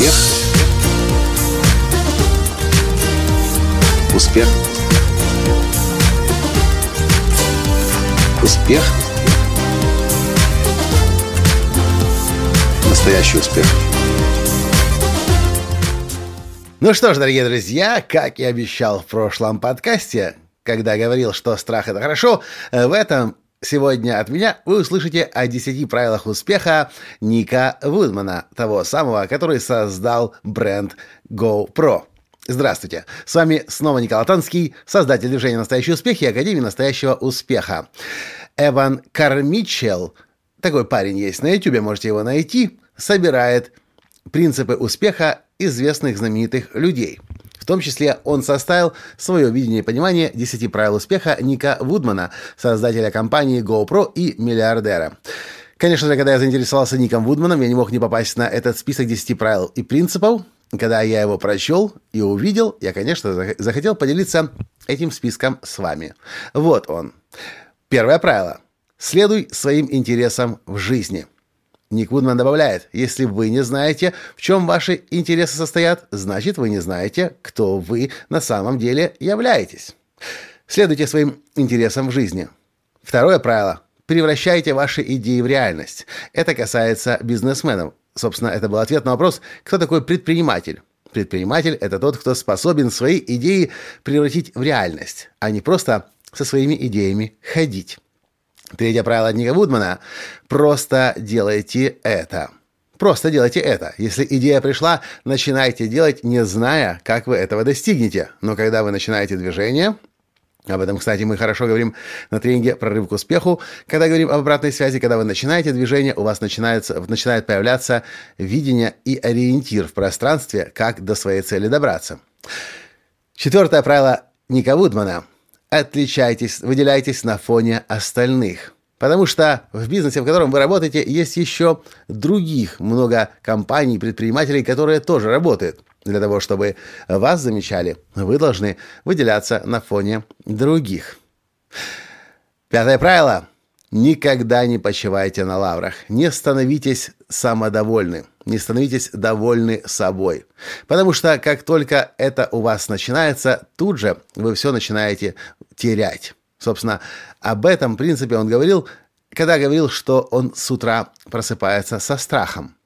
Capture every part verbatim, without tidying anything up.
Успех. Успех. Успех. Настоящий успех. Ну что ж, дорогие друзья, как и обещал в прошлом подкасте, когда говорил, что страх – это хорошо, в этом сегодня от меня вы услышите о десяти правилах успеха Ника Вудмана, того самого, который создал бренд GoPro. Здравствуйте, с вами снова Николай Танский, создатель движения «Настоящий успех» и Академии настоящего успеха. Эван Кармичел, такой парень есть на YouTube, можете его найти, собирает принципы успеха известных знаменитых людей. В том числе он составил свое видение и понимание десяти правил успеха Ника Вудмана, создателя компании GoPro и миллиардера. Конечно же, когда я заинтересовался Ником Вудманом, я не мог не попасть на этот список десяти правил и принципов. Когда я его прочел и увидел, я, конечно, захотел поделиться этим списком с вами. Вот он. Первое правило. Следуй своим интересам в жизни. Ник Вудман добавляет, если вы не знаете, в чем ваши интересы состоят, значит, вы не знаете, кто вы на самом деле являетесь. Следуйте своим интересам в жизни. Второе правило. Превращайте ваши идеи в реальность. Это касается бизнесменов. Собственно, это был ответ на вопрос, кто такой предприниматель. Предприниматель – это тот, кто способен свои идеи превратить в реальность, а не просто со своими идеями ходить. Третье правило от Ника Вудмана – просто делайте это. Просто делайте это. Если идея пришла, начинайте делать, не зная, как вы этого достигнете. Но когда вы начинаете движение, об этом, кстати, мы хорошо говорим на тренинге «Прорыв к успеху», когда говорим об обратной связи, когда вы начинаете движение, у вас начинается, начинает появляться видение и ориентир в пространстве, как до своей цели добраться. Четвертое правило Ника Вудмана – отличайтесь, выделяйтесь на фоне остальных. Потому что в бизнесе, в котором вы работаете, есть еще других много компаний, предпринимателей, которые тоже работают. Для того, чтобы вас замечали, вы должны выделяться на фоне других. Пятое правило. Никогда не почивайте на лаврах. Не становитесь самодовольны. Не становитесь довольны собой. Потому что как только это у вас начинается, тут же вы все начинаете терять. Собственно, об этом принципе он говорил, когда говорил, что он с утра просыпается со страхом.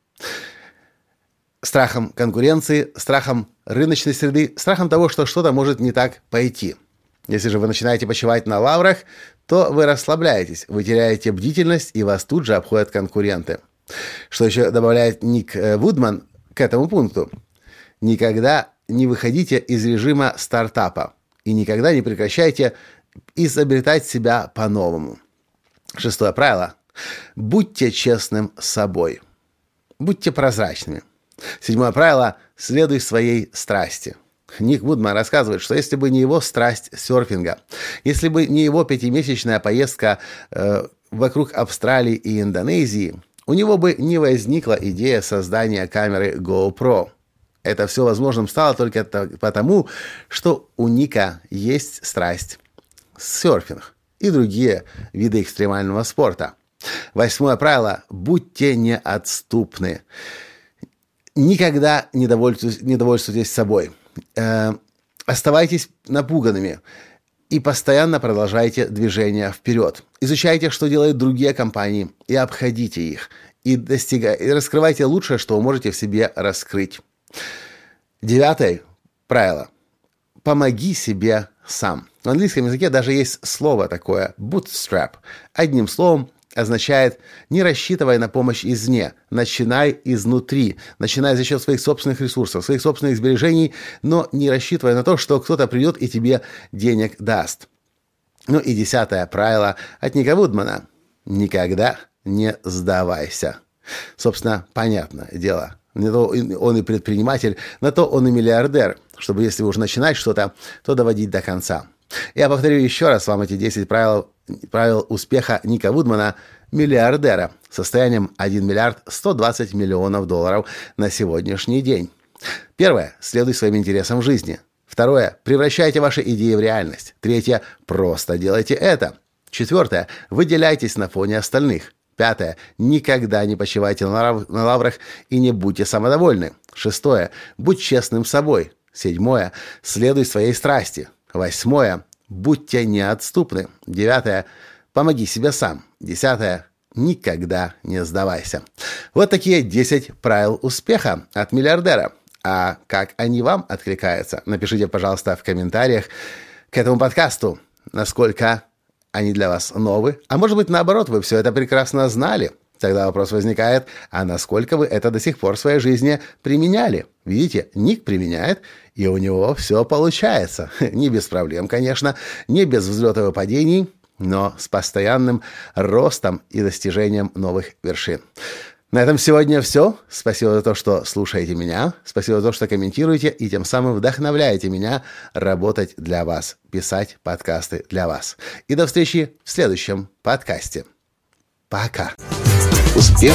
Страхом конкуренции, страхом рыночной среды, страхом того, что что-то может не так пойти. Если же вы начинаете почивать на лаврах, то вы расслабляетесь, вы теряете бдительность, и вас тут же обходят конкуренты. Что еще добавляет Ник Вудман к этому пункту? Никогда не выходите из режима стартапа и никогда не прекращайте изобретать себя по-новому. Шестое правило. Будьте честным с собой. Будьте прозрачными. Седьмое правило. Следуй своей страсти. Ник Вудман рассказывает, что если бы не его страсть серфинга, если бы не его пятимесячная поездка э, вокруг Австралии и Индонезии, у него бы не возникла идея создания камеры GoPro. Это все возможным стало только потому, что у Ника есть страсть серфинг и другие виды экстремального спорта. Восьмое правило. Будьте неотступны. Никогда не довольствуйтесь, не довольствуйтесь собой. Э, оставайтесь напуганными и постоянно продолжайте движение вперед. Изучайте, что делают другие компании, и обходите их, и, достига... и раскрывайте лучшее, что вы можете в себе раскрыть. Девятое правило. Помоги себе сам. В английском языке даже есть слово такое bootstrap. Одним словом означает «не рассчитывай на помощь извне, начинай изнутри, начинай за счет своих собственных ресурсов, своих собственных сбережений, но не рассчитывай на то, что кто-то придет и тебе денег даст». Ну и десятое правило от Ника Вудмана. Никогда не сдавайся. Собственно, понятное дело. Не то он и предприниматель, на то он и миллиардер, чтобы если уж начинать что-то, то доводить до конца. Я повторю еще раз вам эти десять правил, правил успеха Ника Вудмана, миллиардера, состоянием один миллиард сто двадцать миллионов долларов на сегодняшний день. Первое. Следуй своим интересам в жизни. Второе. Превращайте ваши идеи в реальность. Третье. Просто делайте это. Четвертое. Выделяйтесь на фоне остальных. Пятое. Никогда не почивайте на, лав... на лаврах и не будьте самодовольны. Шестое. Будь честным с собой. Седьмое. Следуй своей страсти. Восьмое. Будьте неотступны. Девятое. Помоги себе сам. Десятое. Никогда не сдавайся. Вот такие десять правил успеха от миллиардера. А как они вам откликаются? Напишите, пожалуйста, в комментариях к этому подкасту, насколько они для вас новы. А может быть, наоборот, вы все это прекрасно знали. Тогда вопрос возникает, а насколько вы это до сих пор в своей жизни применяли? Видите, Ник применяет, и у него все получается. Не без проблем, конечно, не без взлетов и падений, но с постоянным ростом и достижением новых вершин. На этом сегодня все. Спасибо за то, что слушаете меня. Спасибо за то, что комментируете и тем самым вдохновляете меня работать для вас, писать подкасты для вас. И до встречи в следующем подкасте. Пока. Успех.